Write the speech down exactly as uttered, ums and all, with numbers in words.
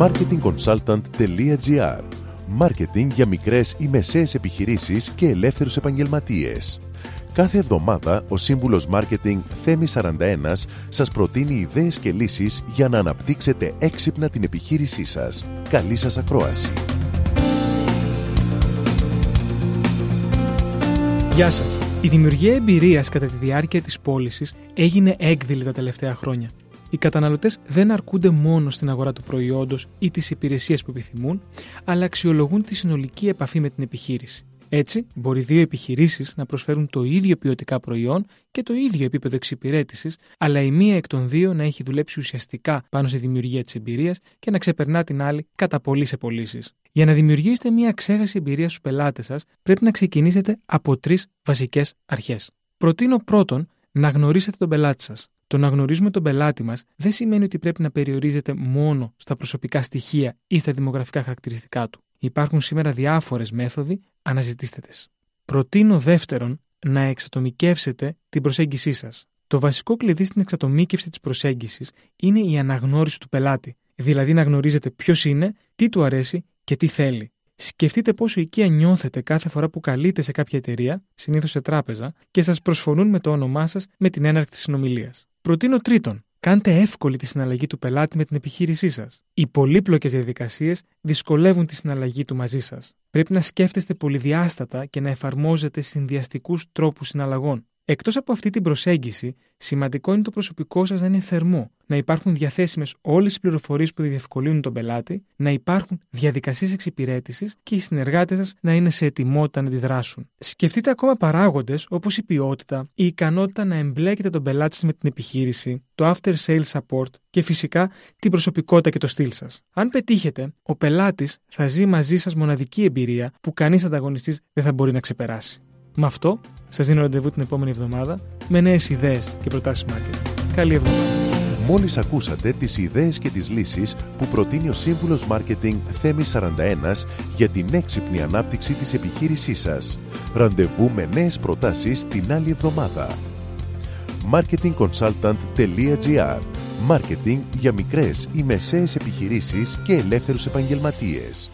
marketing consultant τελεία τζι άρ. Μάρκετινγκ για μικρές ή μεσαίες επιχειρήσεις και ελεύθερους επαγγελματίες. Κάθε εβδομάδα ο σύμβουλος Μάρκετινγκ Θέμης σαράντα ένα σας προτείνει ιδέες και λύσεις για να αναπτύξετε έξυπνα την επιχείρησή σας. Καλή σας ακρόαση! Γεια σας! Η δημιουργία εμπειρίας κατά τη διάρκεια της πώλησης έγινε έκδηλη τα τελευταία χρόνια. Οι καταναλωτές δεν αρκούνται μόνο στην αγορά του προϊόντος ή της υπηρεσίας που επιθυμούν, αλλά αξιολογούν τη συνολική επαφή με την επιχείρηση. Έτσι, μπορεί δύο επιχειρήσεις να προσφέρουν το ίδιο ποιοτικά προϊόν και το ίδιο επίπεδο εξυπηρέτησης, αλλά η μία εκ των δύο να έχει δουλέψει ουσιαστικά πάνω στη δημιουργία της εμπειρίας και να ξεπερνά την άλλη κατά πολύ σε πωλήσεις. Για να δημιουργήσετε μία ξέχαση εμπειρίας στους πελάτες σας, πρέπει να ξεκινήσετε από τρεις βασικές αρχές. Προτείνω πρώτον να γνωρίσετε τον πελάτη σας. Το να γνωρίζουμε τον πελάτη μας δεν σημαίνει ότι πρέπει να περιορίζεται μόνο στα προσωπικά στοιχεία ή στα δημογραφικά χαρακτηριστικά του. Υπάρχουν σήμερα διάφορες μέθοδοι, αναζητήστε τις. Προτείνω δεύτερον να εξατομικεύσετε την προσέγγισή σας. Το βασικό κλειδί στην εξατομίκευση της προσέγγισης είναι η αναγνώριση του πελάτη, δηλαδή να γνωρίζετε ποιος είναι, τι του αρέσει και τι θέλει. Σκεφτείτε πόσο οικία νιώθετε κάθε φορά που καλείτε σε κάποια εταιρεία, συνήθως σε τράπεζα, και σας προσφωνούν με το όνομά σας με την έναρξη της συνομιλίας. Προτείνω τρίτον, κάντε εύκολη τη συναλλαγή του πελάτη με την επιχείρησή σας. Οι πολύπλοκες διαδικασίες δυσκολεύουν τη συναλλαγή του μαζί σας. Πρέπει να σκέφτεστε πολυδιάστατα και να εφαρμόζετε συνδυαστικούς τρόπους συναλλαγών. Εκτός από αυτή την προσέγγιση, σημαντικό είναι το προσωπικό σας να είναι θερμό, να υπάρχουν διαθέσιμες όλες οι πληροφορίες που διευκολύνουν τον πελάτη, να υπάρχουν διαδικασίες εξυπηρέτησης και οι συνεργάτες σας να είναι σε ετοιμότητα να αντιδράσουν. Σκεφτείτε ακόμα παράγοντες όπως η ποιότητα, η ικανότητα να εμπλέκετε τον πελάτη σας με την επιχείρηση, το after sales support και φυσικά την προσωπικότητα και το στυλ σας. Αν πετύχετε, ο πελάτης θα ζει μαζί σας μοναδική εμπειρία που κανείς ανταγωνιστής δεν θα μπορεί να ξεπεράσει. Με αυτό, σας δίνω ραντεβού την επόμενη εβδομάδα με νέες ιδέες και προτάσεις marketing. Καλή εβδομάδα. Μόλις ακούσατε τις ιδέες και τις λύσεις που προτείνει ο σύμβουλος Μάρκετινγκ Θέμης σαράντα ένα για την έξυπνη ανάπτυξη της επιχείρησής σας. Ραντεβού με νέες προτάσεις την άλλη εβδομάδα. marketing consultant τελεία τζι άρ. Μάρκετινγκ για μικρές ή μεσαίες επιχειρήσεις και ελεύθερους επαγγελματίες.